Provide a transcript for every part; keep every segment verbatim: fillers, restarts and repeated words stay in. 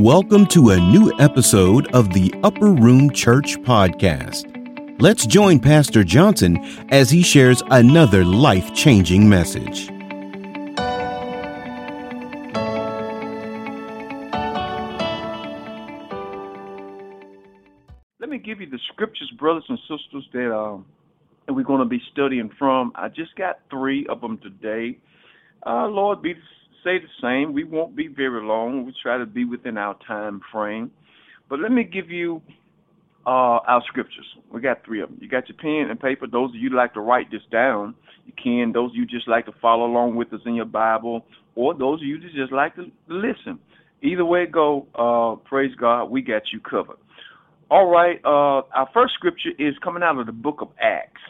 Welcome to a new episode of the Upper Room Church Podcast. Let's join Pastor Johnson as he shares another life-changing message. Let me give you the scriptures, brothers and sisters, that um, we're going to be studying from. I just got three of them today. Uh, Lord, be say the same. We won't be very long. We try to be within our time frame. But let me give you uh, our scriptures. We got three of them. You got your pen and paper. Those of you who like to write this down, you can. Those of you just like to follow along with us in your Bible, or those of you that just like to listen. Either way it go, uh, praise God, we got you covered. All right, uh, our first scripture is coming out of the book of Acts.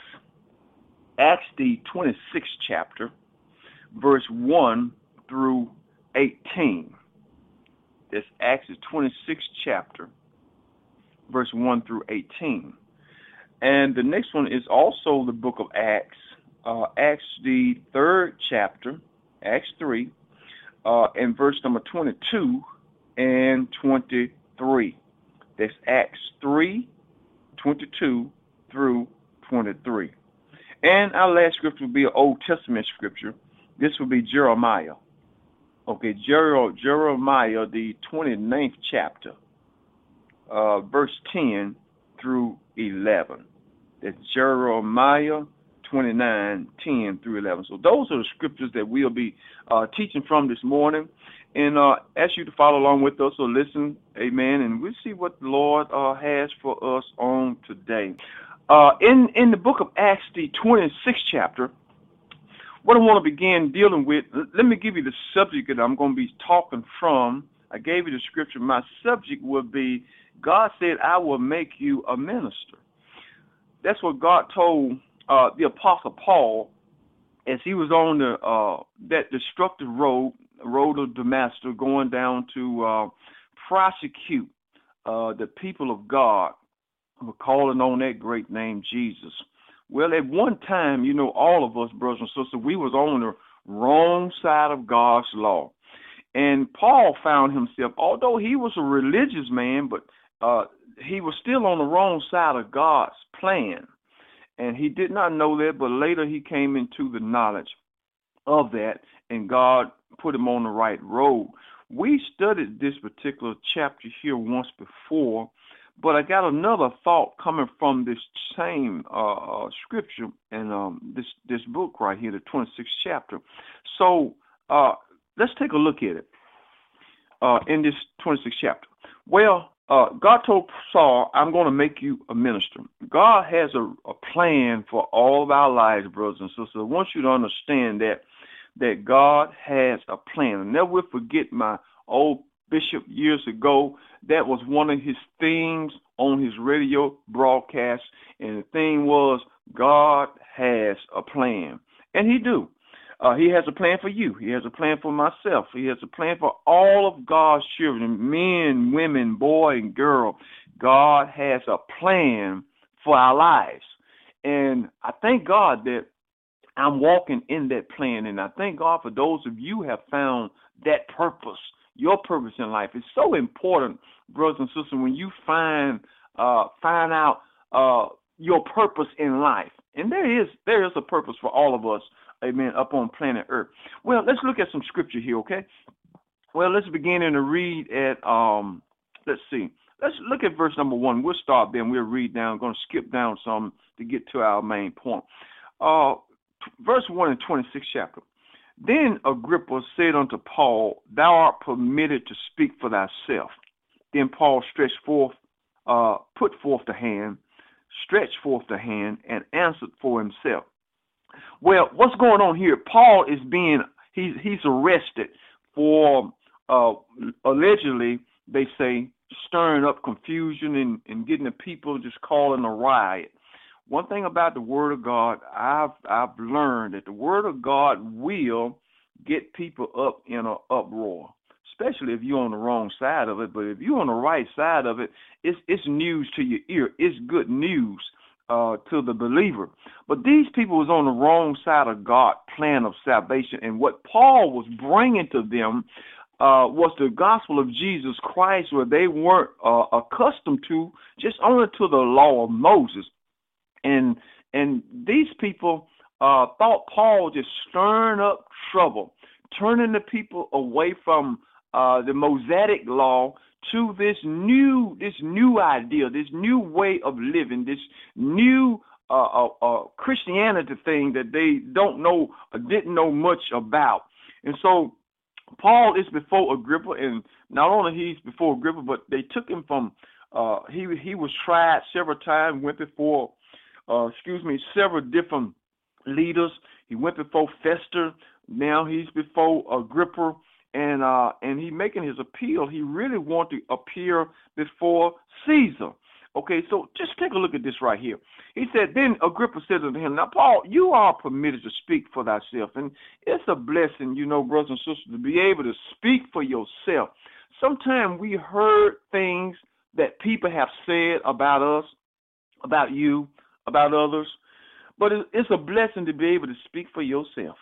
Acts, the twenty-sixth chapter, verse one through eighteen. That's Acts twenty-sixth chapter, verse one through eighteen. And the next one is also the book of Acts, uh, Acts the third chapter, Acts three, uh, and verse number twenty-two and twenty-three. That's Acts three, twenty-two through twenty-three. And our last scripture will be an Old Testament scripture. This will be Jeremiah. Okay, Jeremiah, the twenty-ninth chapter, uh, verse ten through eleven. That's Jeremiah twenty-nine, ten through eleven. So those are the scriptures that we'll be uh, teaching from this morning. And uh, ask you to follow along with us or listen, amen, and we'll see what the Lord uh, has for us on today. Uh, in, in the book of Acts, the twenty-sixth chapter, what I want to begin dealing with, let me give you the subject that I'm going to be talking from. I gave you the scripture. My subject will be, God said, I will make you a minister. That's what God told uh, the Apostle Paul as he was on the uh, that destructive road, road of Damascus, going down to uh, prosecute uh, the people of God who were calling on that great name, Jesus. Well, at one time, you know, all of us, brothers and sisters, we was on the wrong side of God's law. And Paul found himself, although he was a religious man, but uh, he was still on the wrong side of God's plan. And he did not know that, but later he came into the knowledge of that, and God put him on the right road. We studied this particular chapter here once before, but I got another thought coming from this same uh, scripture and um, this this book right here, the twenty-sixth chapter. So uh, let's take a look at it uh, in this twenty-sixth chapter. Well, uh, God told Saul, I'm going to make you a minister. God has a, a plan for all of our lives, brothers and sisters. I want you to understand that, that God has a plan. I'll never forget my old bishop years ago. That was one of his themes on his radio broadcast, and the theme was, God has a plan. And he do. Uh, he has a plan for you. He has a plan for myself. He has a plan for all of God's children, men, women, boy, and girl. God has a plan for our lives. And I thank God that I'm walking in that plan, and I thank God for those of you who have found that purpose. Your purpose in life is so important, brothers and sisters, when you find uh, find out uh, your purpose in life. And there is there is a purpose for all of us, amen, up on planet Earth. Well, let's look at some scripture here, okay? Well, let's begin and read at, um, let's see. Let's look at verse number one. We'll start there and we'll read down. I'm going to skip down some to get to our main point. Uh, t- verse one in twenty-sixth chapter. Then Agrippa said unto Paul, Thou art permitted to speak for thyself. Then Paul stretched forth, uh, put forth the hand, stretched forth the hand, and answered for himself. Well, what's going on here? Paul is being, he's, he's arrested for, uh, allegedly, they say, stirring up confusion and, and getting the people just calling a riot. One thing about the Word of God, I've I've learned that the Word of God will get people up in an uproar, especially if you're on the wrong side of it. But if you're on the right side of it, it's it's news to your ear. It's good news uh, to the believer. But these people was on the wrong side of God's plan of salvation, and what Paul was bringing to them uh, was the gospel of Jesus Christ, where they weren't uh, accustomed to, just only to the law of Moses. And and these people uh, thought Paul just stirring up trouble, turning the people away from uh, the Mosaic law to this new this new idea, this new way of living, this new uh, uh, uh, Christianity thing that they don't know, didn't know much about. And so Paul is before Agrippa, and not only he's before Agrippa, but they took him from, uh, he he was tried several times, went before, uh, excuse me, several different leaders. He went before Festus. Now he's before Agrippa, and uh, and he making his appeal. He really wanted to appear before Caesar. Okay, so just take a look at this right here. He said, then Agrippa said unto him, now, Paul, you are permitted to speak for thyself. And it's a blessing, you know, brothers and sisters, to be able to speak for yourself. Sometimes we heard things that people have said about us, about you, about others. But it's a blessing to be able to speak for yourself.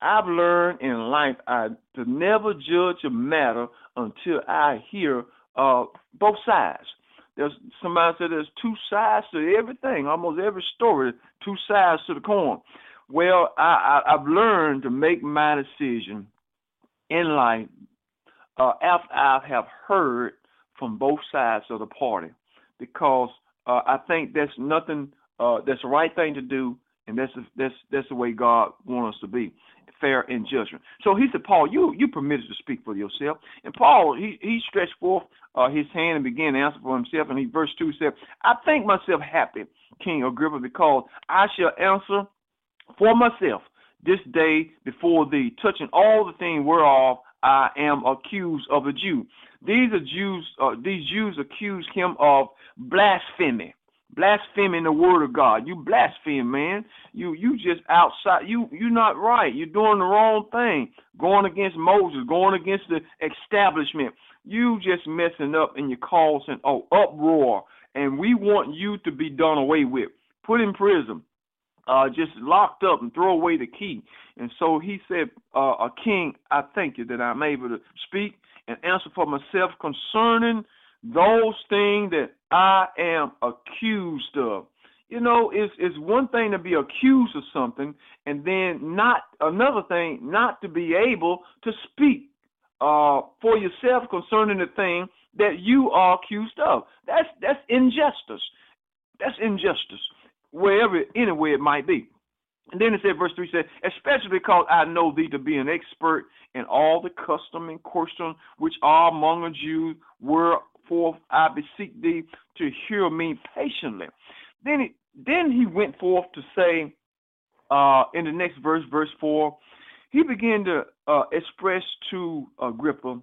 I've learned in life I, to never judge a matter until I hear uh, both sides. There's somebody said there's two sides to everything, almost every story, two sides to the coin. Well, I, I, I've learned to make my decision in life uh, after I have heard from both sides of the party, because uh, I think that's nothing, uh, that's the right thing to do, and that's the, that's that's the way God wants us to be, fair and judgment. So he said, Paul, you you permitted to speak for yourself. And Paul, he, he stretched forth uh, his hand and began to answer for himself. And he, verse two, said, I think myself happy, King Agrippa, because I shall answer for myself this day before thee, touching all the things whereof I am accused of a Jew. These are Jews, uh, these Jews accused him of blasphemy. Blaspheming the word of God. You blaspheme, man. You you just outside. You, you're not right. You're doing the wrong thing. Going against Moses, going against the establishment. You just messing up, and you're causing oh, uproar. And we want you to be done away with. Put in prison. Uh, just locked up and throw away the key. And so he said, uh, a king, I thank you that I'm able to speak and answer for myself concerning those things that I am accused of. You know, it's, it's one thing to be accused of something, and then not another thing not to be able to speak uh, for yourself concerning the thing that you are accused of. That's that's injustice. That's injustice, wherever, anywhere it might be. And then it said, verse three said, especially because I know thee to be an expert in all the custom and question which are among the Jews, were forth I beseech thee to hear me patiently. Then he, then he went forth to say, uh, in the next verse, verse four, he began to uh, express to Agrippa,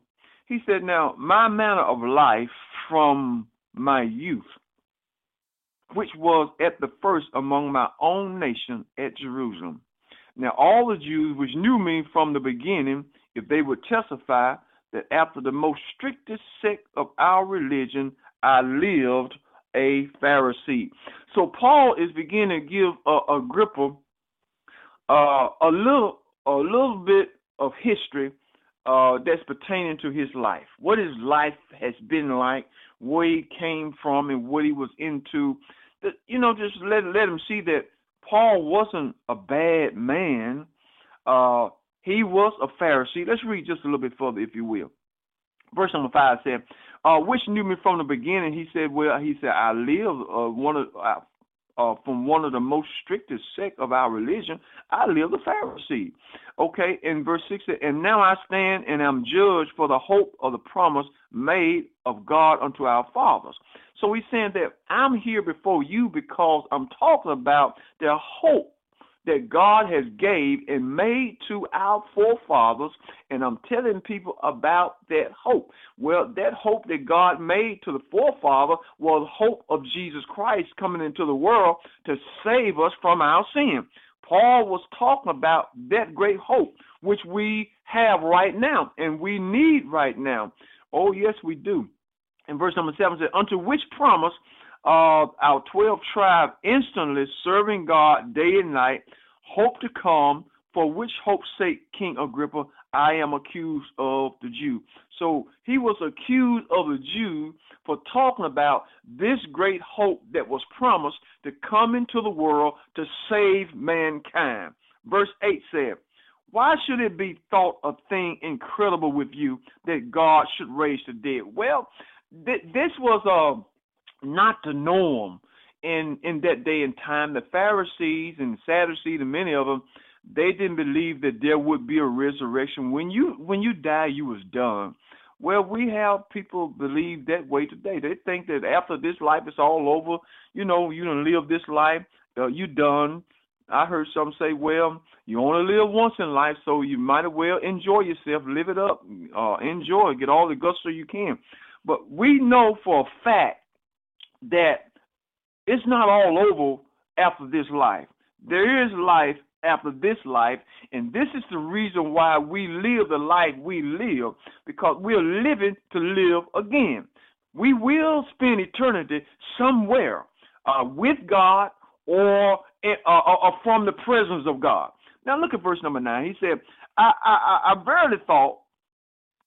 he said, now, my manner of life from my youth, which was at the first among my own nation at Jerusalem. Now, all the Jews which knew me from the beginning, if they would testify that after the most strictest sect of our religion, I lived a Pharisee. So Paul is beginning to give uh, Agrippa uh, a little a little bit of history uh, that's pertaining to his life, what his life has been like, where he came from, and what he was into. You know, just let, let him see that Paul wasn't a bad man. Uh, He was a Pharisee. Let's read just a little bit further, if you will. Verse number five said, uh, which knew me from the beginning. He said, well, he said, I lived uh, one of, uh, uh, from one of the most strictest sect of our religion. I lived a Pharisee. Okay, and verse six said, and now I stand and am judged for the hope of the promise made of God unto our fathers. So he's saying that I'm here before you because I'm talking about the hope that God has gave and made to our forefathers, and I'm telling people about that hope. Well, that hope that God made to the forefather was hope of Jesus Christ coming into the world to save us from our sin. Paul was talking about that great hope, which we have right now and we need right now. Oh, yes, we do. And verse number seven says, unto which promise Uh, our twelve tribe instantly serving God day and night, hope to come, for which hope's sake, King Agrippa, I am accused of the Jew. So he was accused of the Jew for talking about this great hope that was promised to come into the world to save mankind. Verse eight said, why should it be thought a thing incredible with you that God should raise the dead? Well, th- this was uh, not the norm in, in that day and time. The Pharisees and Sadducees and many of them, they didn't believe that there would be a resurrection. When you when you die, you was done. Well, we have people believe that way today. They think that after this life is all over, you know, you don't live this life, uh, you done. I heard some say, well, you only live once in life, so you might as well enjoy yourself, live it up, uh, enjoy, get all the gusto you can. But we know for a fact that it's not all over after this life. There is life after this life, and this is the reason why we live the life we live, because we're living to live again. We will spend eternity somewhere uh, with God or, uh, or from the presence of God. Now look at verse number nine. He said, I, I, I verily thought,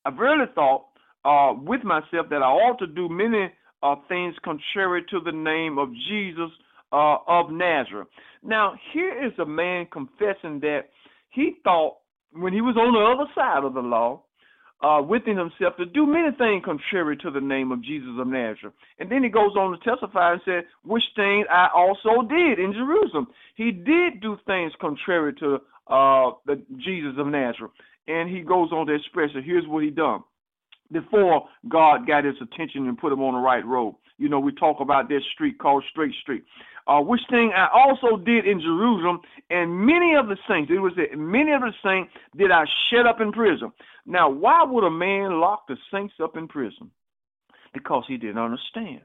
I verily thought uh, with myself that I ought to do many uh, things contrary to the name of Jesus Uh, of Nazareth. Now, here is a man confessing that he thought when he was on the other side of the law uh, within himself to do many things contrary to the name of Jesus of Nazareth. And then he goes on to testify and said, which things I also did in Jerusalem. He did do things contrary to uh, the Jesus of Nazareth. And he goes on to express it. Here's what he done before God got his attention and put him on the right road. You know, we talk about that street called Straight Street, uh, which thing I also did in Jerusalem, and many of the saints, it was that many of the saints did I shut up in prison. Now, why would a man lock the saints up in prison? Because he didn't understand.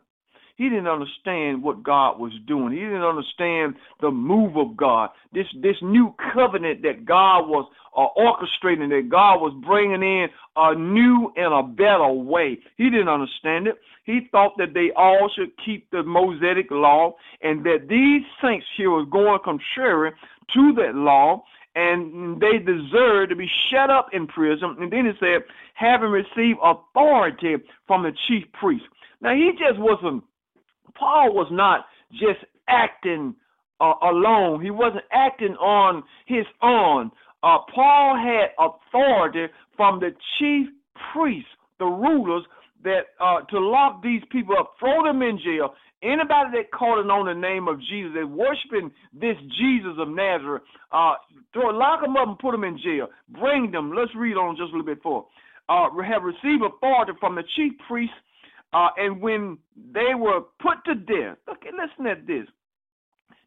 He didn't understand what God was doing. He didn't understand the move of God, this this new covenant that God was uh, orchestrating, that God was bringing in a new and a better way. He didn't understand it. He thought that they all should keep the Mosaic law and that these saints here were going contrary to that law, and they deserved to be shut up in prison. And then it said, having received authority from the chief priest. Now, he just wasn't Paul was not just acting uh, alone. He wasn't acting on his own. Uh, Paul had authority from the chief priests, the rulers, that uh, to lock these people up, throw them in jail. Anybody that calling on the name of Jesus, that worshiping this Jesus of Nazareth, uh, throw, lock them up and put them in jail. Bring them. Let's read on just a little bit more. Uh, have received authority from the chief priests. Uh, and when they were put to death, okay, listen at this.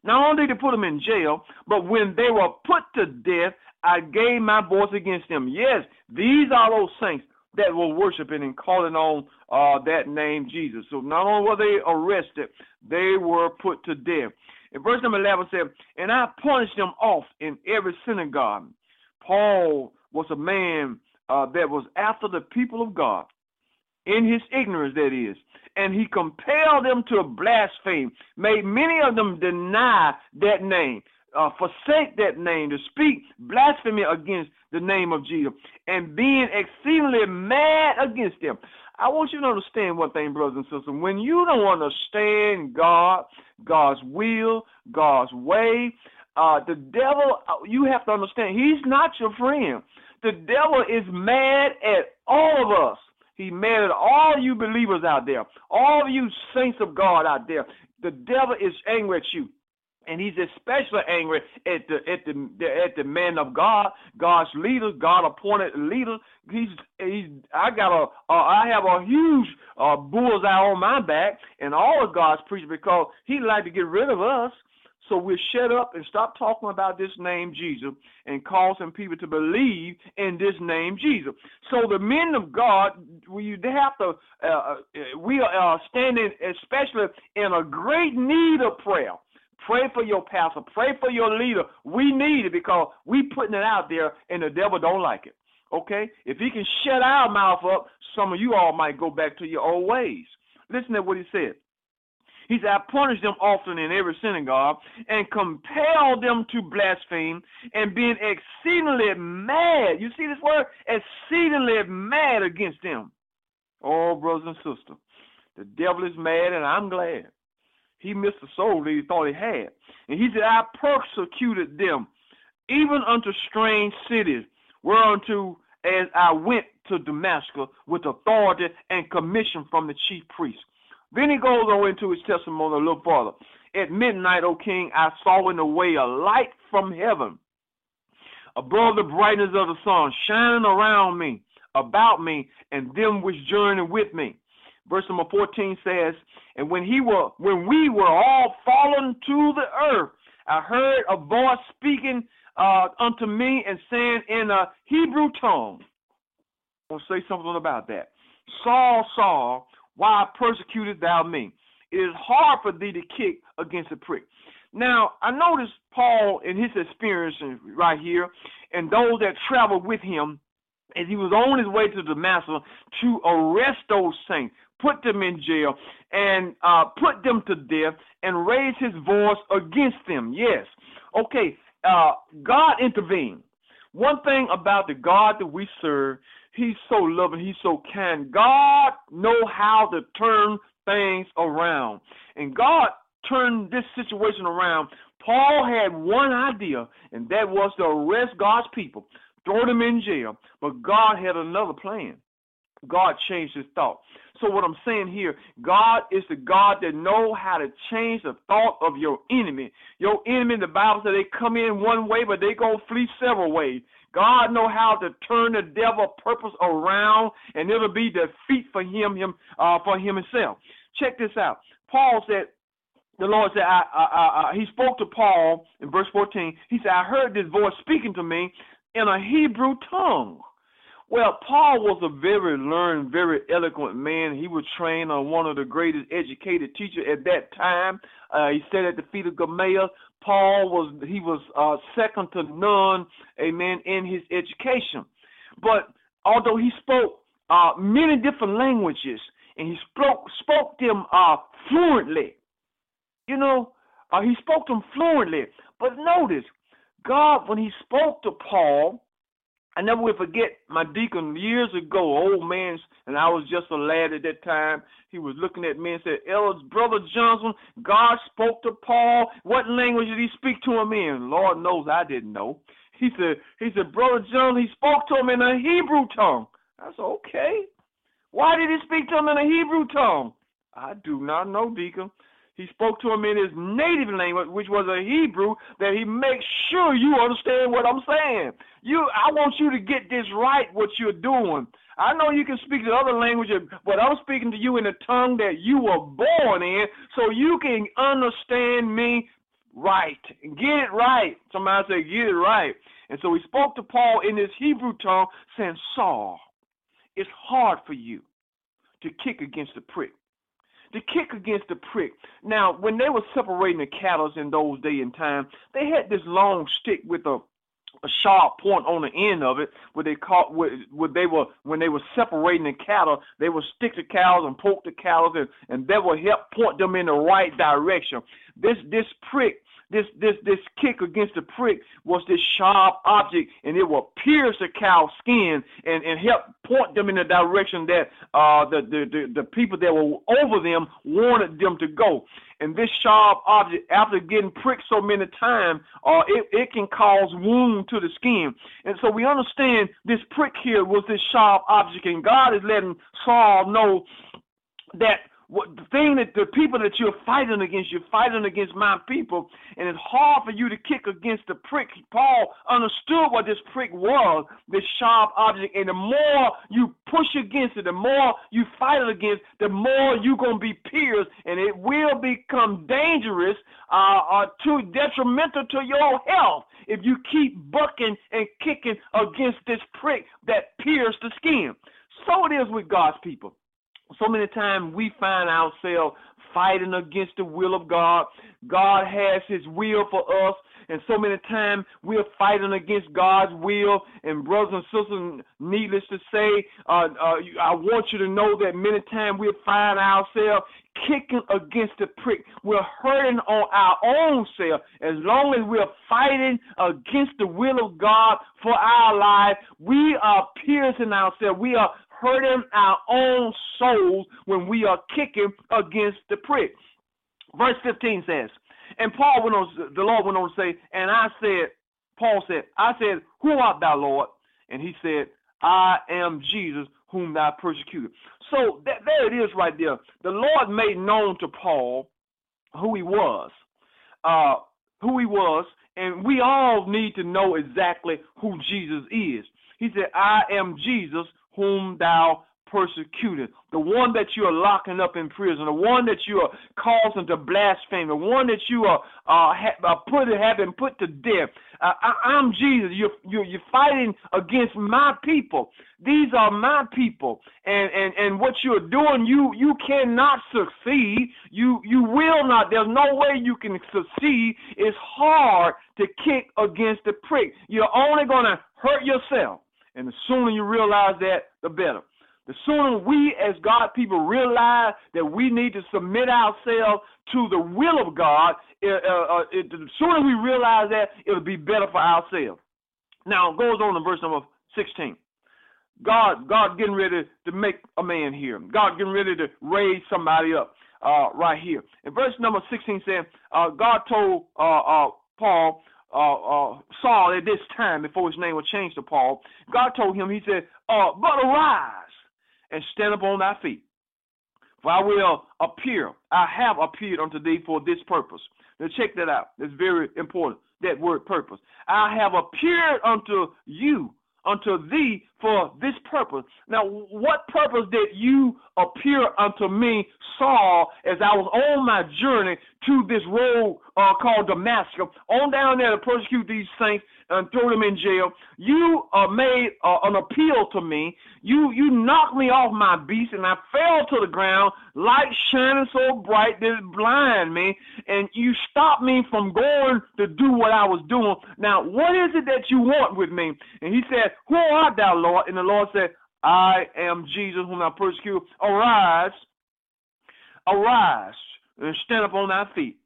Not only did they put them in jail, but when they were put to death, I gave my voice against them. Yes, these are those saints that were worshiping and calling on uh, that name Jesus. So not only were they arrested, they were put to death. And verse number eleven said, and I punished them off in every synagogue. Paul was a man uh, that was after the people of God. In his ignorance, that is. And he compelled them to blaspheme, made many of them deny that name, uh, forsake that name, to speak blasphemy against the name of Jesus, and being exceedingly mad against them. I want you to understand one thing, brothers and sisters. When you don't understand God, God's will, God's way, uh, the devil, you have to understand, he's not your friend. The devil is mad at all of us. He mad at all you believers out there, all you saints of God out there. The devil is angry at you, and he's especially angry at the at the at the man of God, God's leader, God appointed leader. He's he's. I got a uh, I have a huge uh, bullseye on my back, and all of God's preachers, because he like to get rid of us. So we'll shut up and stop talking about this name Jesus and causing people to believe in this name Jesus. So the men of God, we have to, uh, we are standing especially in a great need of prayer. Pray for your pastor. Pray for your leader. We need it because we putting it out there and the devil don't like it. Okay? If he can shut our mouth up, some of you all might go back to your old ways. Listen to what he said. He said, I punish them often in every synagogue and compel them to blaspheme, and being exceedingly mad. You see this word? Exceedingly mad against them. Oh, brothers and sisters, the devil is mad, and I'm glad. He missed the soul that he thought he had. And he said, I persecuted them, even unto strange cities, whereunto as I went to Damascus with authority and commission from the chief priest. Then he goes on into his testimony a little farther. At midnight, O king, I saw in the way a light from heaven, above the brightness of the sun, shining around me, about me, and them which journeyed with me. Verse number fourteen says, and when he were, when we were all fallen to the earth, I heard a voice speaking uh, unto me and saying in a Hebrew tongue. I'm going to say something about that. Saul, Saul, why persecutest thou me? It is hard for thee to kick against a prick. Now, I notice Paul in his experience right here, and those that traveled with him, as he was on his way to Damascus to arrest those saints, put them in jail, and uh, put them to death, and raise his voice against them. Yes. Okay, uh, God intervened. One thing about the God that we serve, he's so loving, he's so kind. God knows how to turn things around. And God turned this situation around. Paul had one idea, and that was to arrest God's people, throw them in jail. But God had another plan. God changed his thought. So what I'm saying here, God is the God that knows how to change the thought of your enemy. Your enemy, the Bible says they come in one way, but they go flee several ways. God knows how to turn the devil's purpose around, and it'll be defeat for him, him uh, for him himself. Check this out. Paul said, the Lord said, I, I, I, I, he spoke to Paul in verse fourteen. He said, I heard this voice speaking to me in a Hebrew tongue. Well, Paul was a very learned, very eloquent man. He was trained on one of the greatest educated teachers at that time. Uh, he sat at the feet of Gamaliel. Paul was, he was uh, second to none, amen, in his education. But although he spoke uh, many different languages, and he spoke, spoke them uh, fluently, you know, uh, he spoke them fluently. But notice, God, when he spoke to Paul, I never will forget my deacon years ago, old man, and I was just a lad at that time. He was looking at me and said, Elder Brother Johnson, God spoke to Paul. What language did he speak to him in? Lord knows I didn't know. He said, he said, Brother Johnson, he spoke to him in a Hebrew tongue. I said, okay. Why did he speak to him in a Hebrew tongue? I do not know, deacon. He spoke to him in his native language, which was a Hebrew, that he makes sure you understand what I'm saying. You, I want you to get this right, what you're doing. I know you can speak the other languages, but I'm speaking to you in the tongue that you were born in, so you can understand me right. Get it right. Somebody say, get it right. And so he spoke to Paul in his Hebrew tongue, saying, Saul, it's hard for you to kick against the prick. To kick against the prick. Now, when they were separating the cattle in those days and time, they had this long stick with a, a sharp point on the end of it. Where they caught, where, where they were when they were separating the cattle, they would stick the cows and poke the cows, and, and that would help point them in the right direction. This this prick, this this this kick against the prick was this sharp object, and it would pierce the cow's skin and and help point them in the direction that uh, the, the, the, the people that were over them wanted them to go. And this sharp object, after getting pricked so many times, uh, it, it can cause wound to the skin. And so we understand this prick here was this sharp object, and God is letting Saul know that what the thing that the people that you're fighting against, you're fighting against my people, and it's hard for you to kick against the prick. Paul understood what this prick was, this sharp object, and the more you push against it, the more you fight it against, the more you're going to be pierced, and it will become dangerous uh, or too detrimental to your health if you keep bucking and kicking against this prick that pierced the skin. So it is with God's people. So many times we find ourselves fighting against the will of God. God has his will for us. And so many times we're fighting against God's will. And brothers and sisters, needless to say, uh, uh, I want you to know that many times we find ourselves kicking against the prick. We're hurting on our own self. As long as we're fighting against the will of God for our life, we are piercing ourselves. We are hurting our own souls when we are kicking against the prick. Verse fifteen says, and Paul went on, the Lord went on to say, and I said, Paul said, I said, who art thou, Lord? And he said, I am Jesus, whom thou persecuted. So that, there it is right there. The Lord made known to Paul who he was, uh, who he was, and we all need to know exactly who Jesus is. He said, I am Jesus, whom thou persecuted, the one that you are locking up in prison, the one that you are causing to blaspheme, the one that you are uh, ha- put having put to death. Uh, I- I'm Jesus. You're, you're you're fighting against my people. These are my people, and and and what you're doing, you you cannot succeed. You you will not. There's no way you can succeed. It's hard to kick against the prick. You're only gonna hurt yourself. And the sooner you realize that, the better. The sooner we as God people realize that we need to submit ourselves to the will of God, uh, uh, it, the sooner we realize that, it'll be better for ourselves. Now, it goes on in verse number sixteen. God, God getting ready to make a man here. God getting ready to raise somebody up uh, right here. And verse number sixteen says, uh, God told uh, uh, Paul, Uh, uh, Saul at this time, before his name was changed to Paul, God told him, he said, uh, but arise and stand up on thy feet, for I will appear, I have appeared unto thee for this purpose. Now check that out. That's very important, that word purpose. I have appeared unto you, unto thee for this purpose. Now, what purpose did you appear unto me, Saul, as I was on my journey to this road uh, called Damascus, on down there to persecute these saints and throw them in jail? You uh, made uh, an appeal to me. You you knocked me off my beast, and I fell to the ground, light shining so bright that it blinded me, and you stopped me from going to do what I was doing. Now, what is it that you want with me? And he said, who art thou, Lord? And the Lord said, I am Jesus, whom thou persecuted. Arise, arise, and stand up on thy feet.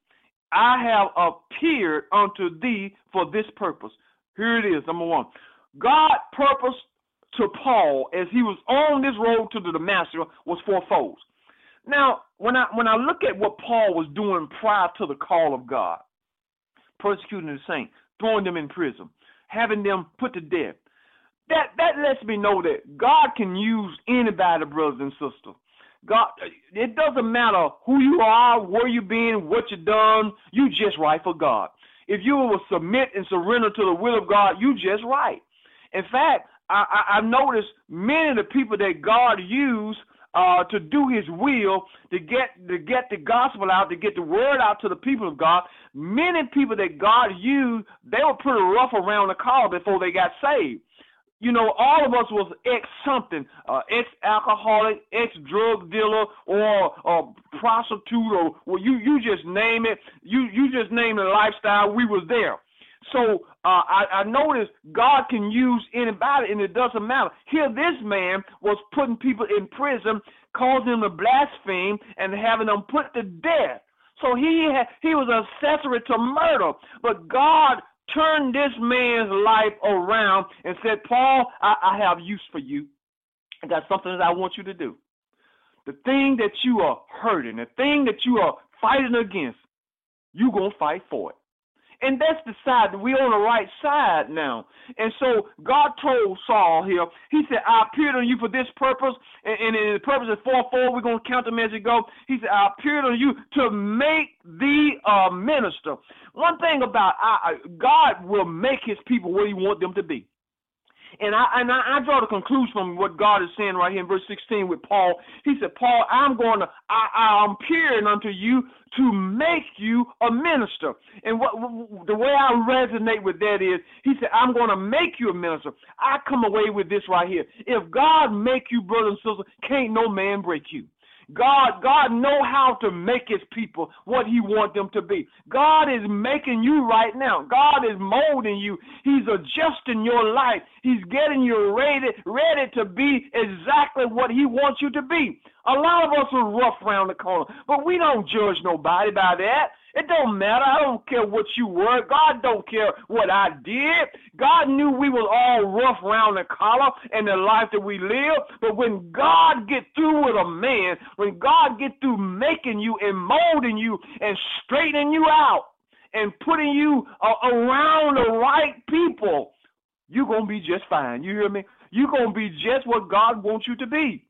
I have appeared unto thee for this purpose. Here it is, number one. God purposed to Paul as he was on this road to the Damascus was fourfold. Now, when I when I look at what Paul was doing prior to the call of God, persecuting the saints, throwing them in prison, having them put to death, That that lets me know that God can use anybody, brothers and sisters. God, it doesn't matter who you are, where you've been, what you've done, you just right for God. If you will submit and surrender to the will of God, you just right. In fact, I, I, I noticed many of the people that God used uh, to do his will, to get to get the gospel out, to get the word out to the people of God, many people that God used, they were pretty rough around the collar before they got saved. You know, all of us was ex-something, uh, ex-alcoholic, ex-drug dealer, or uh, prostitute, or well, you, you just name it. You you just name the lifestyle, we was there. So uh, I, I noticed God can use anybody, and it doesn't matter. Here this man was putting people in prison, causing them to blaspheme, and having them put to death. So he had, he was an accessory to murder, but God turned this man's life around and said, Paul, I, I have use for you. I got something that I want you to do. The thing that you are hurting, the thing that you are fighting against, you're going to fight for it. And that's the side that we're on the right side now. And so God told Saul here, he said, I appeared on you for this purpose, and, and, and the purpose is fourfold. We're going to count them as you go. He said, I appeared on you to make thee a minister. One thing about I, God will make his people where he wants them to be. And I and I, I draw the conclusion from what God is saying right here in verse sixteen with Paul. He said, Paul, I'm going to, I, I'm appearing unto you to make you a minister. And what the way I resonate with that is, he said, I'm going to make you a minister. I come away with this right here. If God make you, brother and sister, can't no man break you. God, God know how to make his people what he wants them to be. God is making you right now. God is molding you. He's adjusting your life. He's getting you ready, ready to be exactly what he wants you to be. A lot of us are rough around the corner, but we don't judge nobody by that. It don't matter. I don't care what you were. God don't care what I did. God knew we was all rough round the collar in the life that we live. But when God get through with a man, when God get through making you and molding you and straightening you out and putting you uh, around the right people, you're going to be just fine. You hear me? You're going to be just what God wants you to be.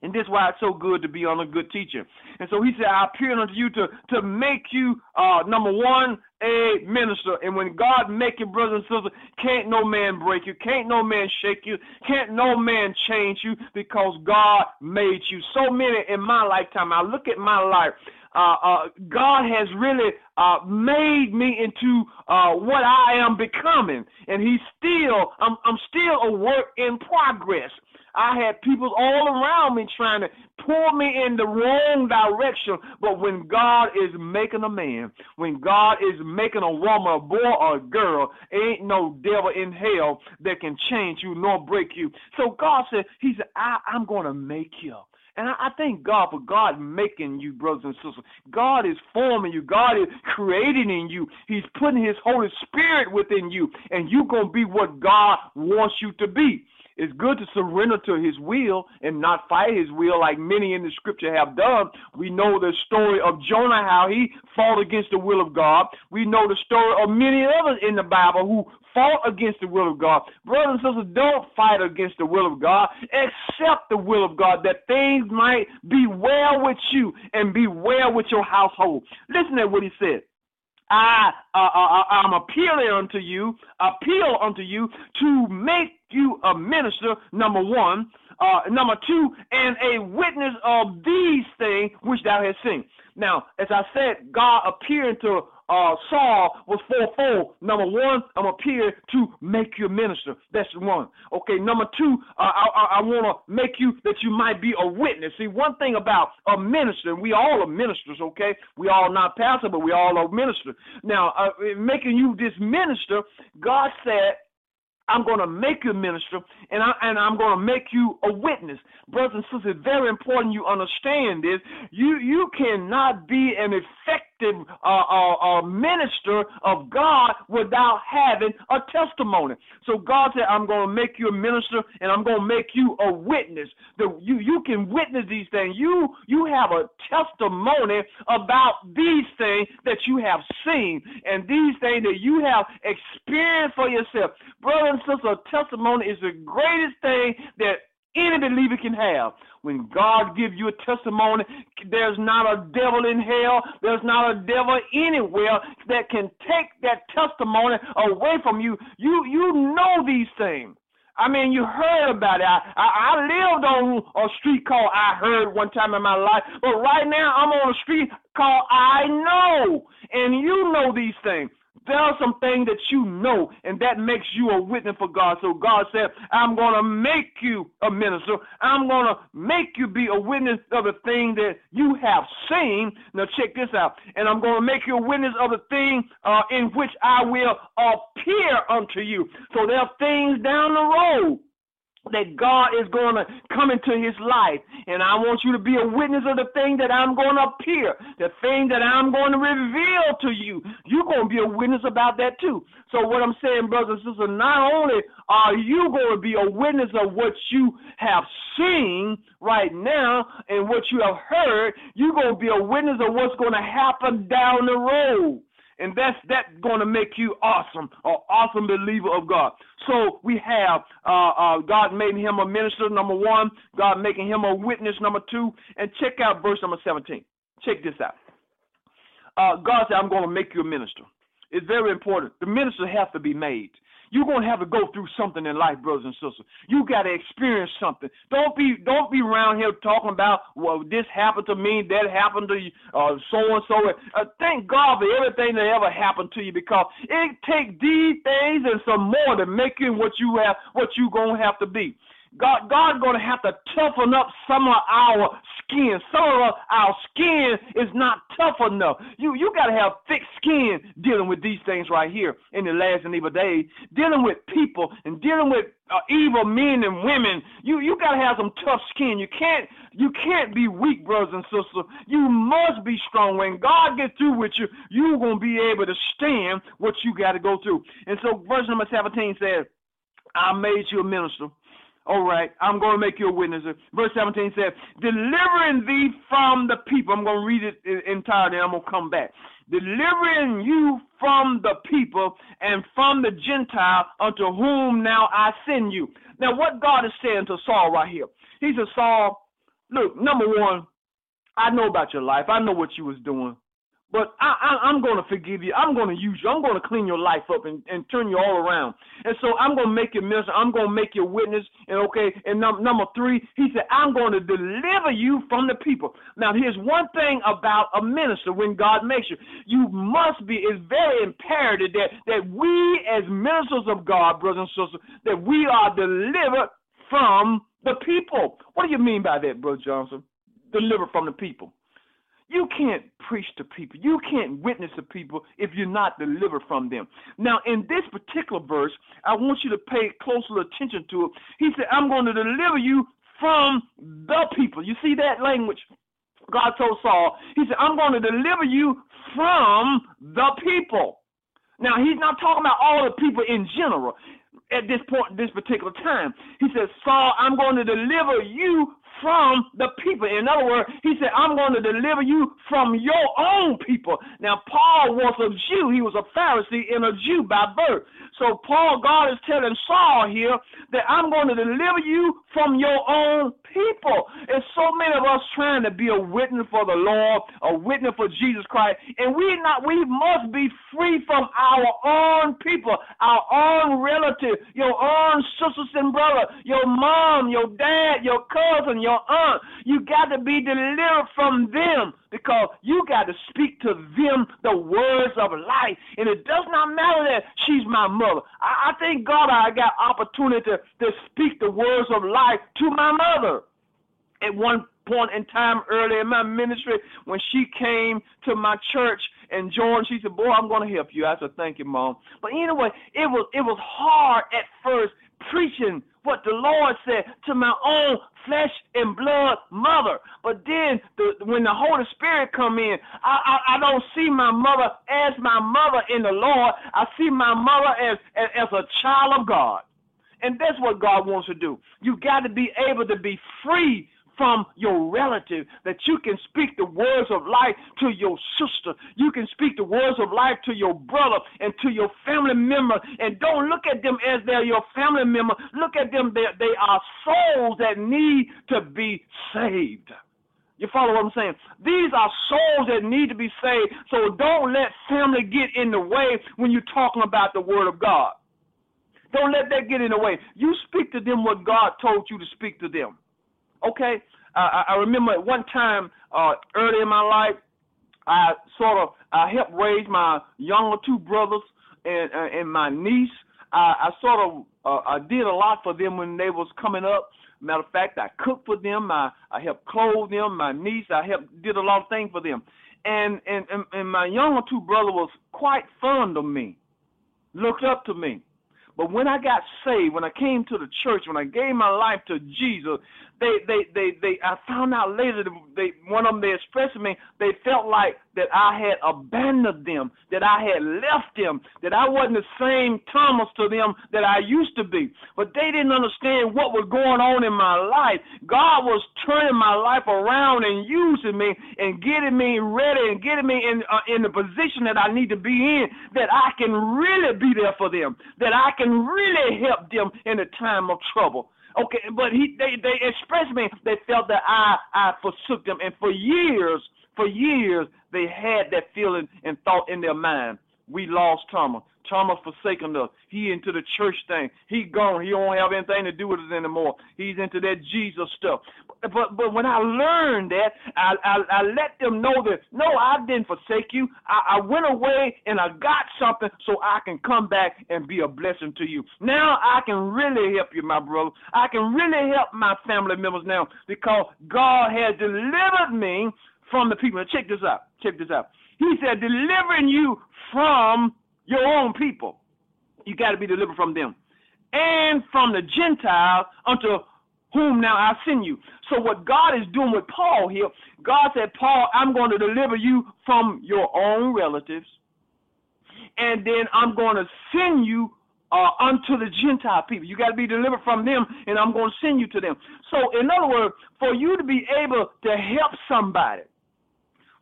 And this is why it's so good to be on a good teacher. And so he said, I appear unto you to, to make you, uh, number one, a minister. And when God make you, brothers and sisters, can't no man break you, can't no man shake you, can't no man change you, because God made you. So many in my lifetime, I look at my life, uh, uh, God has really uh, made me into uh, what I am becoming. And he's still, I'm, I'm still a work in progress. I had people all around me trying to pull me in the wrong direction. But when God is making a man, when God is making a woman, a boy, or a girl, ain't no devil in hell that can change you nor break you. So God said, he said, I, I'm going to make you. And I thank God for God making you, brothers and sisters. God is forming you. God is creating in you. He's putting his Holy Spirit within you. And you're going to be what God wants you to be. It's good to surrender to his will and not fight his will like many in the scripture have done. We know the story of Jonah, how he fought against the will of God. We know the story of many others in the Bible who fought against the will of God. Brothers and sisters, don't fight against the will of God. Accept the will of God that things might be well with you and be well with your household. Listen to what he said. I, uh, I, I'm appealing unto you, appeal unto you to make you a minister, number one, uh, number two, and a witness of these things which thou hast seen. Now, as I said, God appearing to uh, Saul was fourfold. Number one, I'm appearing to make you a minister. That's one. Okay, number two, uh, I, I want to make you that you might be a witness. See, one thing about a minister, and we all are ministers, okay? We all not pastors, but we all are ministers. Now, uh, making you this minister, God said, I'm going to make you a minister, and, I, and I'm going to make you a witness. Brothers and sisters, it's very important you understand this. You you cannot be an effective uh, uh, uh, minister of God without having a testimony. So God said, I'm going to make you a minister, and I'm going to make you a witness. The, you, you can witness these things. You, you have a testimony about these things that you have seen and these things that you have experienced for yourself. Brothers, a testimony is the greatest thing that any believer can have. When God gives you a testimony, there's not a devil in hell, there's not a devil anywhere that can take that testimony away from you. You you know these things. I mean, you heard about it. I, I, I lived on a street called I Heard one time in my life, but right now I'm on a street called I Know, and you know these things. There are some things that you know, and that makes you a witness for God. So God said, I'm going to make you a minister. I'm going to make you be a witness of the thing that you have seen. Now check this out. And I'm going to make you a witness of the thing uh, in which I will appear unto you. So there are things down the road that God is going to come into his life. And I want you to be a witness of the thing that I'm going to appear, the thing that I'm going to reveal to you. You're going to be a witness about that too. So what I'm saying, brothers and sisters, not only are you going to be a witness of what you have seen right now and what you have heard, you're going to be a witness of what's going to happen down the road. And that's that's going to make you awesome, an awesome believer of God. So we have uh, uh, God making him a minister, number one. God making him a witness, number two. And check out verse number seventeen. Check this out. Uh, God said, I'm going to make you a minister. It's very important. The minister has to be made. You're going to have to go through something in life, brothers and sisters. You got to experience something. Don't be don't be around here talking about, well, this happened to me, that happened to you, uh, so-and-so. Uh, thank God for everything that ever happened to you, because it takes these things and some more to make you what you have, what you're going to have to be. God, God's going to have to toughen up some of our skin. Some of our skin is not tough enough. You you got to have thick skin dealing with these things right here in the last and evil days, dealing with people and dealing with uh, evil men and women. You you got to have some tough skin. You can't you can't be weak, brothers and sisters. You must be strong. When God gets through with you, you're going to be able to stand what you got to go through. And so verse number seventeen says, I made you a minister. All right, I'm going to make you a witness. Verse seventeen says, delivering thee from the people. I'm going to read it entirely, and I'm going to come back. Delivering you from the people and from the Gentile unto whom now I send you. Now, what God is saying to Saul right here, he says, Saul, look, number one, I know about your life. I know what you was doing. But I, I, I'm going to forgive you. I'm going to use you. I'm going to clean your life up and, and turn you all around. And so I'm going to make you minister. I'm going to make you witness. And, okay, and num- number three, he said, I'm going to deliver you from the people. Now, here's one thing about a minister when God makes you. You must be, it's very imperative that, that we as ministers of God, brothers and sisters, that we are delivered from the people. What do you mean by that, Brother Johnson? Delivered from the people. You can't preach to people. You can't witness to people if you're not delivered from them. Now, in this particular verse, I want you to pay closer attention to it. He said, I'm going to deliver you from the people. You see that language? God told Saul, he said, I'm going to deliver you from the people. Now, he's not talking about all the people in general at this point, this particular time. He said, Saul, I'm going to deliver you from the people. In other words, he said, I'm going to deliver you from your own people. Now, Paul was a Jew. He was a Pharisee and a Jew by birth. So Paul, God is telling Saul here that I'm going to deliver you from your own people. And so many of us trying to be a witness for the Lord, a witness for Jesus Christ, and we not we must be free from our own people, our own relative, your own sisters and brother, your mom, your dad, your cousin, your Your aunt. You got to be delivered from them because you got to speak to them the words of life. And it does not matter that she's my mother. I, I thank God I got opportunity to, to speak the words of life to my mother. At one point in time early in my ministry, when she came to my church and joined, she said, boy, I'm going to help you. I said, thank you, Mom. But anyway, it was, it was hard at first preaching what the Lord said to my own flesh and blood mother. But then the, when the Holy Spirit come in, I, I, I don't see my mother as my mother in the Lord. I see my mother as, as, as a child of God. And that's what God wants to do. You got to be able to be free from your relative, that you can speak the words of life to your sister. You can speak the words of life to your brother and to your family member. And don't look at them as they're your family member. Look at them. They, they are souls that need to be saved. You follow what I'm saying? These are souls that need to be saved. So don't let family get in the way when you're talking about the word of God. Don't let that get in the way. You speak to them what God told you to speak to them. Okay, I, I remember at one time uh, early in my life, I sort of I helped raise my younger two brothers and uh, and my niece. I, I sort of uh, I did a lot for them when they was coming up. Matter of fact, I cooked for them. I, I helped clothe them. My niece, I helped did a lot of things for them. And and, and and my younger two brother was quite fond of me, looked up to me. But when I got saved, when I came to the church, when I gave my life to Jesus, they, they, they, they I found out later that they, one of them, they expressed to me, they felt like that I had abandoned them, that I had left them, that I wasn't the same Thomas to them that I used to be. But they didn't understand what was going on in my life. God was turning my life around and using me and getting me ready and getting me in uh, in the position that I need to be in, that I can really be there for them, that I can really help them in a time of trouble. Okay, but he, they, they expressed me. They felt that I, I forsook them. And for years, for years, they had that feeling and thought in their mind. We lost Thomas Chama forsaken us. He into the church thing. He gone. He don't have anything to do with it anymore. He's into that Jesus stuff. But but when I learned that, I, I, I let them know that, no, I didn't forsake you. I, I went away and I got something so I can come back and be a blessing to you. Now I can really help you, my brother. I can really help my family members now because God has delivered me from the people. Now check this out. Check this out. He said, delivering you from your own people. You got to be delivered from them. And from the Gentiles unto whom now I send you. So what God is doing with Paul here, God said, Paul, I'm going to deliver you from your own relatives. And then I'm going to send you uh, unto the Gentile people. You got to be delivered from them, and I'm going to send you to them. So in other words, for you to be able to help somebody,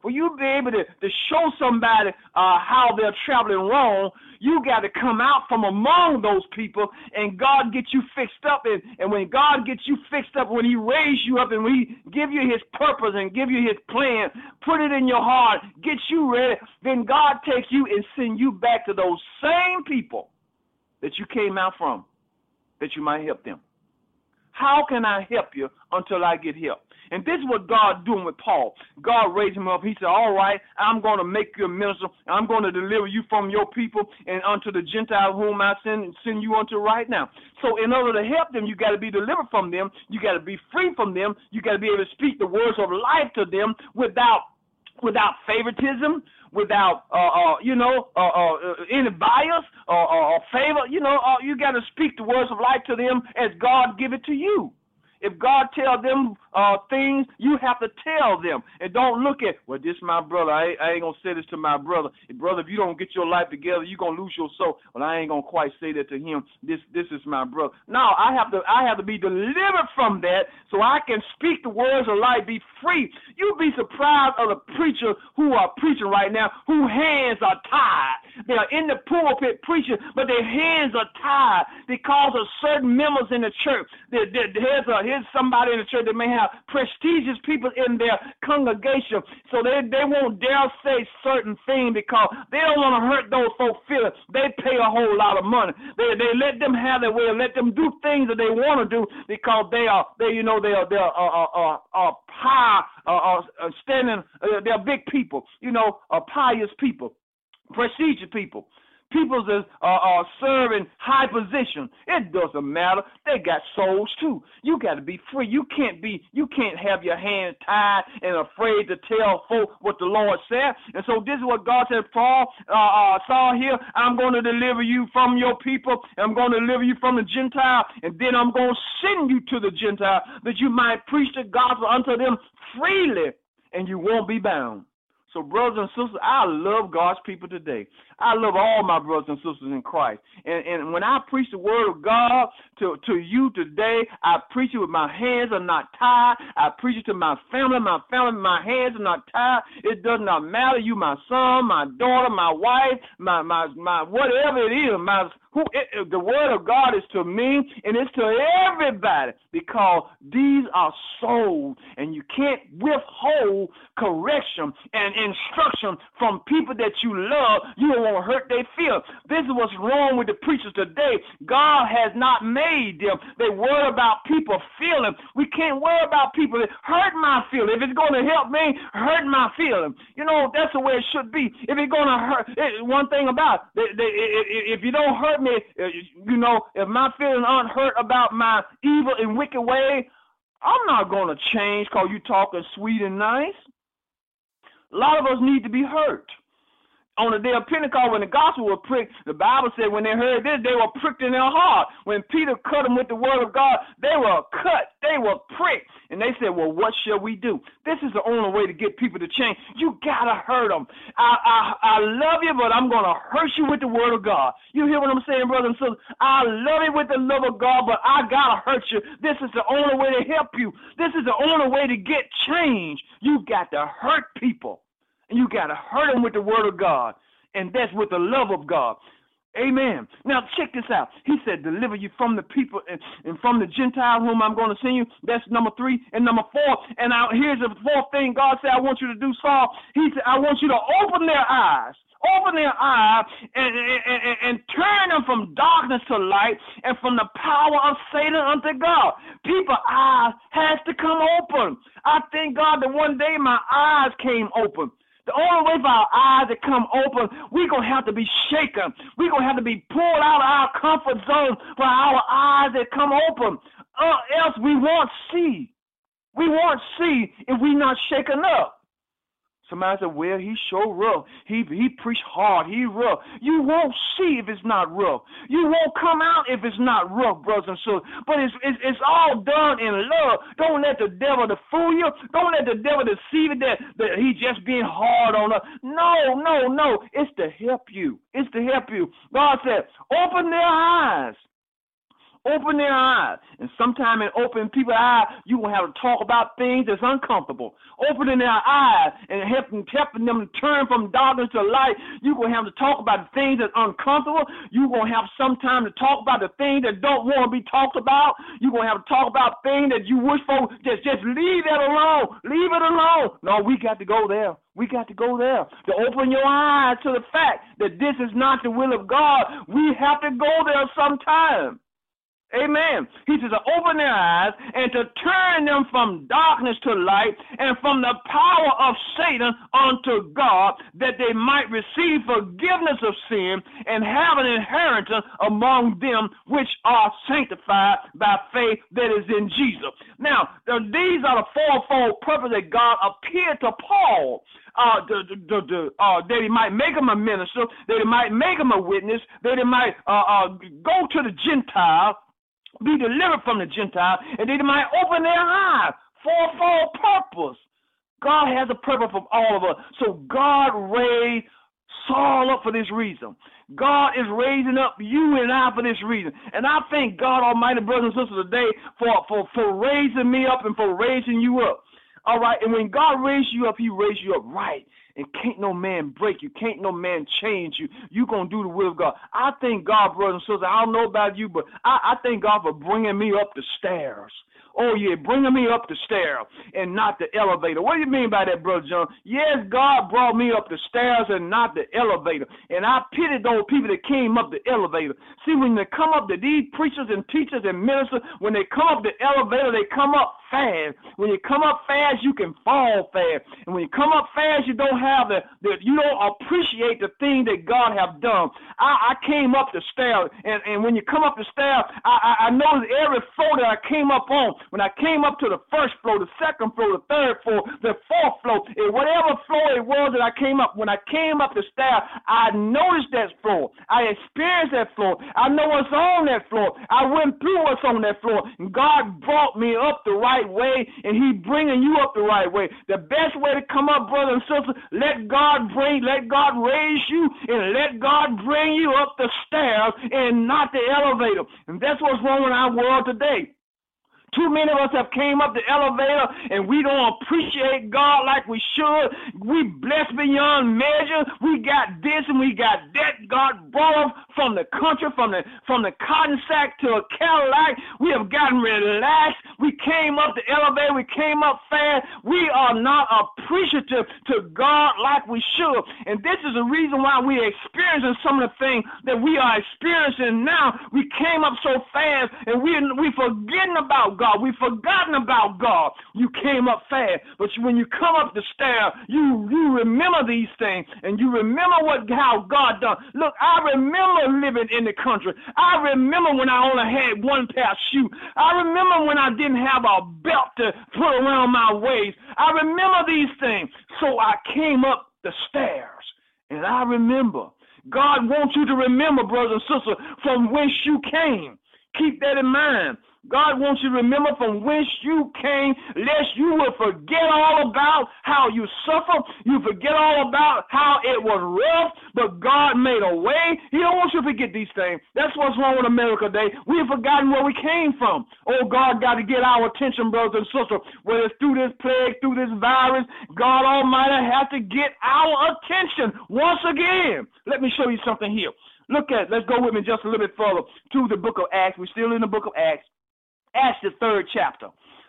for you to be able to, to show somebody uh, how they're traveling wrong, you got to come out from among those people, and God gets you fixed up. And, and when God gets you fixed up, when he raises you up and when he gives you his purpose and give you his plan, put it in your heart, get you ready, then God takes you and send you back to those same people that you came out from, that you might help them. How can I help you until I get help? And this is what God doing with Paul. God raised him up. He said, all right, I'm going to make you a minister. I'm going to deliver you from your people and unto the Gentiles whom I send, send you unto right now. So in order to help them, you got to be delivered from them. You got to be free from them. You got to be able to speak the words of life to them without without favoritism, without, uh, uh, you know, uh, uh, any bias or, or, or favor. You know, uh, you got to speak the words of life to them as God give it to you. If God tells them uh, things, you have to tell them. And don't look at, well, this is my brother. I, I ain't going to say this to my brother. If, brother, if you don't get your life together, you're going to lose your soul. Well, I ain't going to quite say that to him. This this is my brother. No, I have to I have to be delivered from that so I can speak the words of life, be free. You'd be surprised of the preachers who are preaching right now whose hands are tied. They are in the pulpit preaching, but their hands are tied because of certain members in the church. There, there, there's a Here's somebody in the church that may have prestigious people in their congregation, so they, they won't dare say certain things because they don't want to hurt those folks' feelings. They pay a whole lot of money. They they let them have their way, let them do things that they want to do because they are they you know they are they are are, are, are, are standing uh, they're big people, you know, uh, pious people, prestigious people. People that are, are serving high position. It doesn't matter. They got souls too. You got to be free. You can't be. You can't have your hands tied and afraid to tell folk what the Lord said. And so this is what God said, Paul, uh, uh, Saul here. I'm going to deliver you from your people. I'm going to deliver you from the Gentile, and then I'm going to send you to the Gentile that you might preach the gospel unto them freely, and you won't be bound. So, brothers and sisters, I love God's people today. I love all my brothers and sisters in Christ. And, and when I preach the word of God to, to you today, I preach it with my hands are not tied. I preach it to my family. My family, my hands are not tied. It does not matter. You, my son, my daughter, my wife, my my my whatever it is, my who it, the word of God is to me and it's to everybody because these are souls, and you can't withhold correction and instruction from people that you love. You don't want to hurt their feelings. This is what's wrong with the preachers today. God has not made them. They worry about people feeling. We can't worry about people that hurt my feeling. If it's going to help me, hurt my feeling. You know, that's the way it should be. If it's going to hurt, it, one thing about it, they, they, if you don't hurt me, you know, if my feelings aren't hurt about my evil and wicked way, I'm not going to change because you talking sweet and nice. A lot of us need to be hurt. On the day of Pentecost, when the gospel was pricked, the Bible said when they heard this, they were pricked in their heart. When Peter cut them with the word of God, they were cut. They were pricked. And they said, well, what shall we do? This is the only way to get people to change. You got to hurt them. I, I, I love you, but I'm going to hurt you with the word of God. You hear what I'm saying, brothers and sisters? I love you with the love of God, but I got to hurt you. This is the only way to help you. This is the only way to get change. You got to hurt people. And you got to hurt them with the word of God, and that's with the love of God. Amen. Now check this out. He said, deliver you from the people and, and from the Gentiles whom I'm going to send you. That's number three. And number four, and I, here's the fourth thing God said I want you to do, Saul. He said, I want you to open their eyes. Open their eyes and, and, and, and turn them from darkness to light and from the power of Satan unto God. People's eyes has to come open. I thank God that one day my eyes came open. The only way for our eyes to come open, we're going to have to be shaken. We're going to have to be pulled out of our comfort zone for our eyes to come open. Or else we won't see. We won't see if we're not shaken up. Somebody said, well, he sure rough. He he preached hard. He rough. You won't see if it's not rough. You won't come out if it's not rough, brothers and sisters. But it's, it's, it's all done in love. Don't let the devil fool you. Don't let the devil deceive you that, that he just being hard on us. No, no, no. It's to help you. It's to help you. God said, open their eyes. Open their eyes. And sometime in opening people's eyes, you will have to talk about things that's uncomfortable. Opening their eyes and helping, helping them to turn from darkness to light, you will have to talk about things that's uncomfortable. You're going to have some time to talk about the things that don't want to be talked about. You're going to have to talk about things that you wish for. Just, just leave that alone. Leave it alone. No, we got to go there. We got to go there. To open your eyes to the fact that this is not the will of God, we have to go there sometime. Amen. He says to open their eyes and to turn them from darkness to light and from the power of Satan unto God, that they might receive forgiveness of sin and have an inheritance among them which are sanctified by faith that is in Jesus. Now, these are the fourfold purpose that God appeared to Paul. Uh, the, the, the, uh, that he might make him a minister, that he might make him a witness, that he might uh, uh, go to the Gentile, be delivered from the Gentile, and that he might open their eyes. Fourfold purpose. God has a purpose for all of us. So God raised Saul up for this reason. God is raising up you and I for this reason. And I thank God Almighty, brothers and sisters, today for, for, for raising me up and for raising you up. All right, and when God raised you up, he raised you up right. And can't no man break you. Can't no man change you. You're going to do the will of God. I thank God, brothers and sisters. I don't know about you, but I, I thank God for bringing me up the stairs. Oh, yeah, bringing me up the stair and not the elevator. What do you mean by that, Brother John? Yes, God brought me up the stairs and not the elevator. And I pitied those people that came up the elevator. See, when they come up to these preachers and teachers and ministers, when they come up the elevator, they come up fast. When you come up fast, you can fall fast. And when you come up fast, you don't have the, the you don't appreciate the thing that God have done. I, I came up the stairs, and, and when you come up the stairs, I, I, I noticed every floor that I came up on, when I came up to the first floor, the second floor, the third floor, the fourth floor, and whatever floor it was that I came up, when I came up the stairs, I noticed that floor. I experienced that floor. I know what's on that floor. I went through what's on that floor. And God brought me up the right way, and he bringing you up the right way. The best way to come up, brother and sister, let God bring, let God raise you, and let God bring you up the stairs and not the elevator. And that's what's wrong in our world today. Too many of us have came up the elevator, and we don't appreciate God like we should. We blessed beyond measure. We got this and we got that. God brought us from the country, from the from the cotton sack to a Cadillac. We have gotten relaxed. We came up the elevator. We came up fast. We are not appreciative to God like we should. And this is the reason why we're experiencing some of the things that we are experiencing now. We came up so fast, and we we forgetting about God. We've forgotten about God. You came up fast, but when you come up the stair, you you remember these things, and you remember what how God done. Look, I remember living in the country. I remember when I only had one pair of shoes. I remember when I didn't have a belt to put around my waist. I remember these things. So I came up the stairs, and I remember. God wants you to remember, brothers and sisters, from whence you came. Keep that in mind. God wants you to remember from whence you came, lest you will forget all about how you suffered. You forget all about how it was rough, but God made a way. He don't want you to forget these things. That's what's wrong with America today. We have forgotten where we came from. Oh, God got to get our attention, brothers and sisters. Whether it's through this plague, through this virus, God Almighty has to get our attention once again. Let me show you something here. Look at, let's go with me just a little bit further to the book of Acts. We're still in the book of Acts. Acts, the third chapter.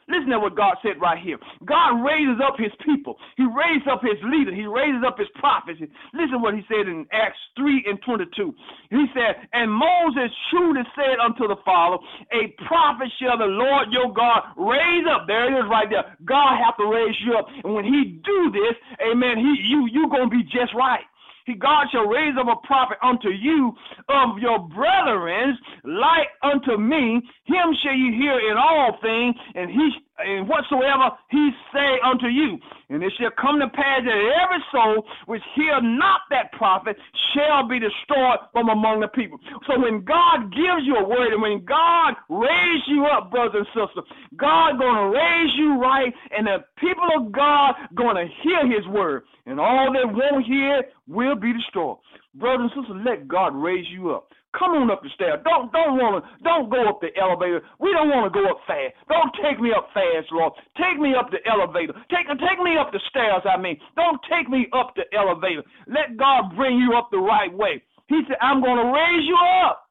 Listen to what God said right here. God raises up his people. He raises up his leaders. He raises up his prophets. Listen to what he said in Acts three and twenty-two. He said, and Moses truly said unto the Father, a prophet shall the Lord your God raise up. There it is right there. God hath to raise you up. And when he do this, amen, he, you, you going to be just right. He, God shall raise up a prophet unto you of your brethren, like unto me. Him shall you hear in all things, and he and whatsoever he say unto you. And it shall come to pass that every soul which hear not that prophet shall be destroyed from among the people. So when God gives you a word, and when God raises you up, brothers and sisters, God going to raise you right, and the people of God going to hear his word. And all that won't hear will be destroyed. Brothers and sisters, let God raise you up. Come on up the stairs. Don't don't want to don't go up the elevator. We don't want to go up fast. Don't take me up fast, Lord. Take me up the elevator. Take take me up the stairs. I mean, don't take me up the elevator. Let God bring you up the right way. He said, "I'm going to raise you up."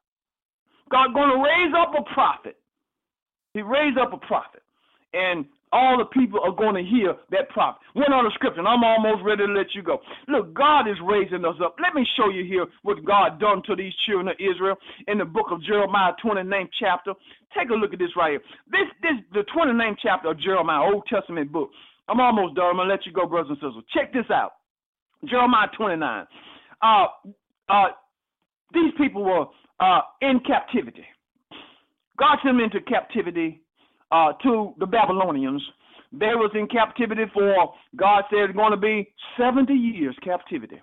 God's going to raise up a prophet. He raised up a prophet, and all the people are going to hear that prophet. Went on the scripture, and I'm almost ready to let you go. Look, God is raising us up. Let me show you here what God done to these children of Israel in the book of Jeremiah, twenty-ninth chapter. Take a look at this right here. This, this, the twenty-ninth chapter of Jeremiah, Old Testament book. I'm almost done. I'm going to let you go, brothers and sisters. Check this out. Jeremiah twenty-nine. Uh, uh, these people were uh, in captivity. God sent them into captivity Uh, to the Babylonians. They was in captivity for, God said, it's going to be seventy years captivity.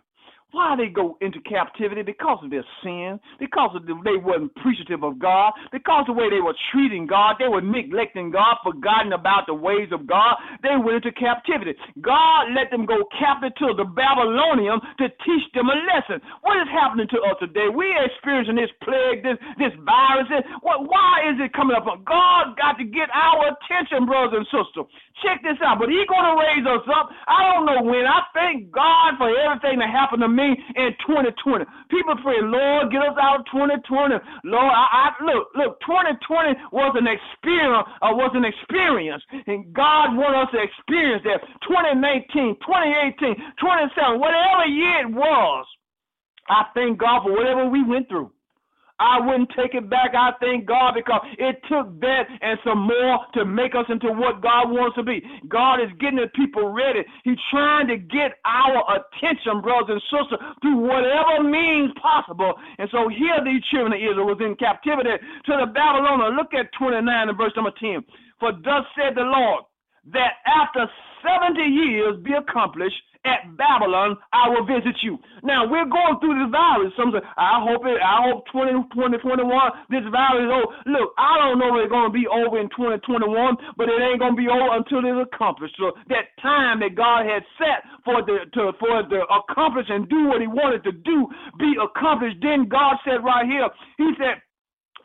Why they go into captivity? Because of their sin, because of the, they weren't appreciative of God, because of the way they were treating God, they were neglecting God, forgotten about the ways of God. They went into captivity. God let them go captive to the Babylonians to teach them a lesson. What is happening to us today? We are experiencing this plague, this, this virus. What, why is it coming up? God got to get our attention, brothers and sisters. Check this out. But he's going to raise us up. I don't know when. I thank God for everything that happened to me in twenty twenty. People pray, Lord, get us out of twenty twenty. Lord, I, I look, look, twenty twenty was an experience, uh, was an experience, and God wanted us to experience that. twenty nineteen, twenty eighteen, twenty-seven, whatever year it was, I thank God for whatever we went through. I wouldn't take it back. I thank God because it took that and some more to make us into what God wants to be. God is getting the people ready. He's trying to get our attention, brothers and sisters, through whatever means possible. And so here these children of Israel was in captivity to the Babylonians. Look at twenty-nine and verse number ten. For thus said the Lord, that after seventy years be accomplished, at Babylon, I will visit you. Now, we're going through this virus. Some say, I hope it, I hope twenty twenty, twenty twenty-one, this virus is over. Look, I don't know if it's going to be over in twenty twenty-one, but it ain't going to be over until it's accomplished. So that time that God had set for the to, for it to accomplish and do what he wanted to do, be accomplished. Then God said right here, he said,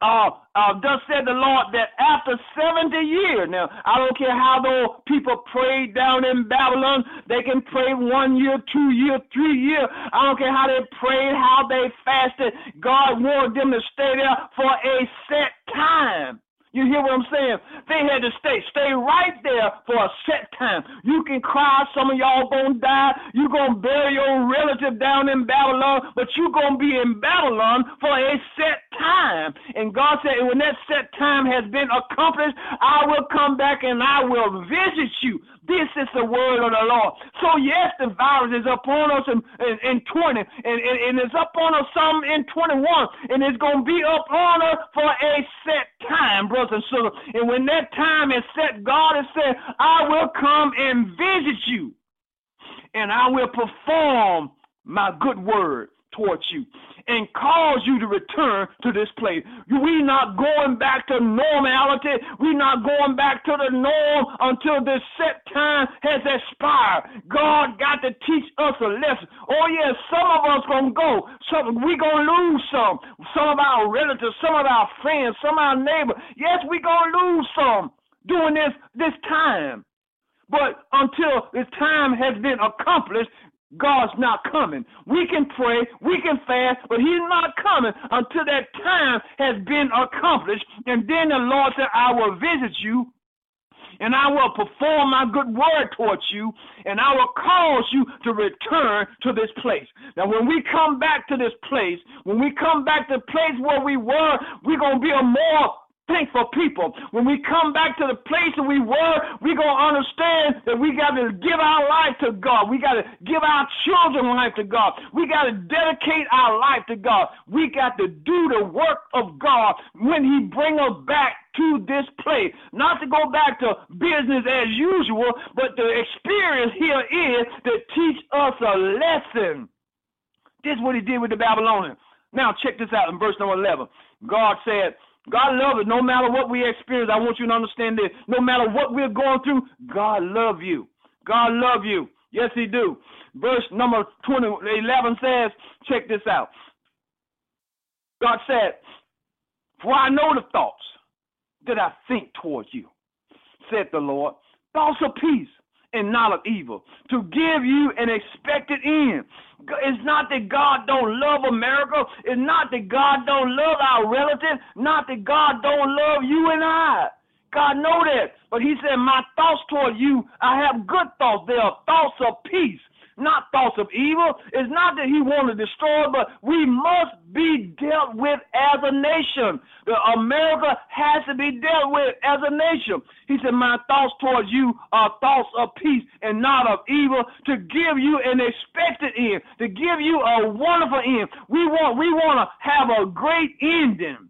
Uh, uh, thus said the Lord that after seventy years, now I don't care how those people prayed down in Babylon, they can pray one year, two year, three year. I don't care how they prayed, how they fasted. God wanted them to stay there for a set time. You hear what I'm saying? They had to stay. Stay right there for a set time. You can cry. Some of y'all going to die. You're going to bury your relative down in Babylon, but you're going to be in Babylon for a set time. And God said, when that set time has been accomplished, I will come back and I will visit you. This is the word of the Lord. So, yes, the virus is upon us in, in, in twenty, and, and, and it's upon us some in twenty-one, and it's going to be upon us for a set time, brothers and sisters. And when that time is set, God has said, I will come and visit you, and I will perform my good word towards you and cause you to return to this place. We're not going back to normality. We're not going back to the norm until this set time has expired. God got to teach us a lesson. Oh, yes, some of us going to go. Some, we're going to lose some. Some of our relatives, some of our friends, some of our neighbors. Yes, we're going to lose some during this, this time. But until this time has been accomplished, God's not coming. We can pray, we can fast, but he's not coming until that time has been accomplished. And then the Lord said, I will visit you, and I will perform my good word towards you, and I will cause you to return to this place. Now, when we come back to this place, when we come back to the place where we were, we're going to be a more thankful people. When we come back to the place that we were, we're going to understand that we got to give our life to God. We got to give our children life to God. We got to dedicate our life to God. We got to do the work of God when he brings us back to this place, not to go back to business as usual, but the experience here is to teach us a lesson. This is what he did with the Babylonians. Now check this out in verse number eleven. God said, God loves us. No matter what we experience, I want you to understand this. No matter what we're going through, God loves you. God loves you. Yes, he do. Verse number twenty, eleven says, check this out. God said, for I know the thoughts that I think towards you, said the Lord, thoughts of peace and not of evil, to give you an expected end. It's not that God don't love America. It's not that God don't love our relatives. Not that God don't love you and I. God know that. But he said, my thoughts toward you, I have good thoughts. They are thoughts of peace, not thoughts of evil. It's not that he wants to destroy, but we must be dealt with as a nation. The America has to be dealt with as a nation. He said, my thoughts towards you are thoughts of peace and not of evil, to give you an expected end, to give you a wonderful end. We want, we want to have a great ending.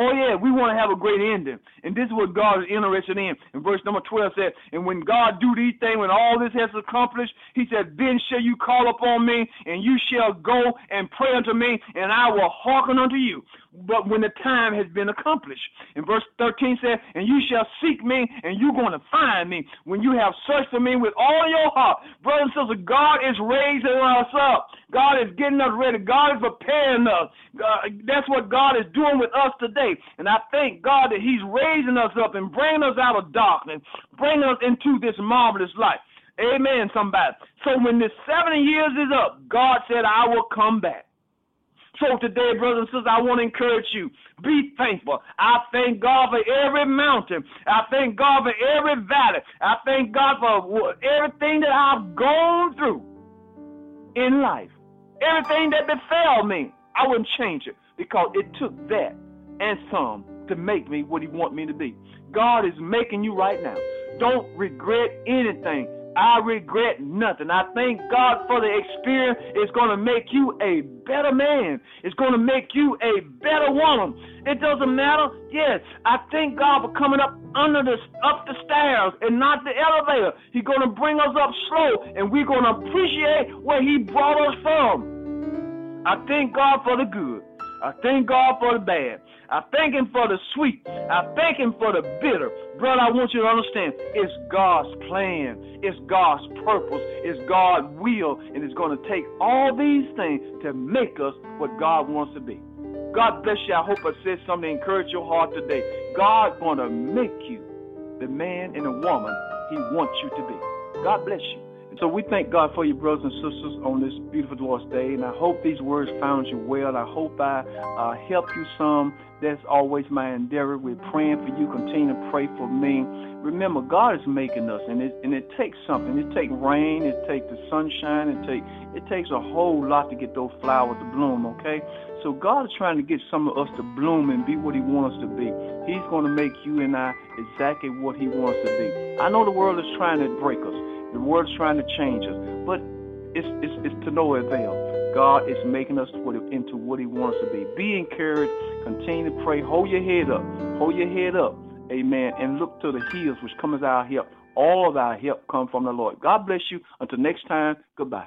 Oh, yeah, we want to have a great ending. And this is what God is interested in. And verse number twelve said, and when God do these things, when all this has accomplished, he said, then shall you call upon me, and you shall go and pray unto me, and I will hearken unto you. But when the time has been accomplished. And verse thirteen said, and you shall seek me, and you're going to find me, when you have searched for me with all your heart. Brothers and sisters, God is raising us up. God is getting us ready. God is preparing us. Uh, that's what God is doing with us today. And I thank God that he's raising us up and bringing us out of darkness, bringing us into this marvelous life. Amen, somebody. So when this seventy years is up, God said, I will come back. So today, brothers and sisters, I want to encourage you, be thankful. I thank God for every mountain. I thank God for every valley. I thank God for everything that I've gone through in life. Everything that befell me, I wouldn't change it, because it took that and some to make me what he wants me to be. God is making you right now. Don't regret anything. I regret nothing. I thank God for the experience. It's going to make you a better man. It's going to make you a better woman. It doesn't matter. Yes, I thank God for coming up under the up the stairs and not the elevator. He's going to bring us up slow, and we're going to appreciate where he brought us from. I thank God for the good. I thank God for the bad. I thank him for the sweet. I thank him for the bitter. Brother, I want you to understand, it's God's plan. It's God's purpose. It's God's will. And it's going to take all these things to make us what God wants to be. God bless you. I hope I said something to encourage your heart today. God's going to make you the man and the woman he wants you to be. God bless you. So we thank God for you, brothers and sisters, on this beautiful Lord's Day. And I hope these words found you well. I hope I uh, helped you some. That's always my endeavor. We're praying for you. Continue to pray for me. Remember, God is making us, and it, and it takes something. It takes rain. It takes the sunshine. It, take, it takes a whole lot to get those flowers to bloom, okay? So God is trying to get some of us to bloom and be what he wants us to be. He's going to make you and I exactly what he wants to be. I know the world is trying to break us. The world's trying to change us, but it's, it's, it's to no avail. God is making us into what he wants to be. Be encouraged. Continue to pray. Hold your head up. Hold your head up. Amen. And look to the hills, which comes our help. All of our help comes from the Lord. God bless you. Until next time, goodbye.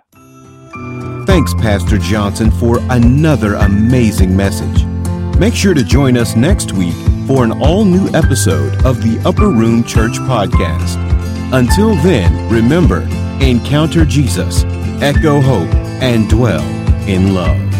Thanks, Pastor Johnson, for another amazing message. Make sure to join us next week for an all-new episode of the Upper Room Church Podcast. Until then, remember, encounter Jesus, echo hope, and dwell in love.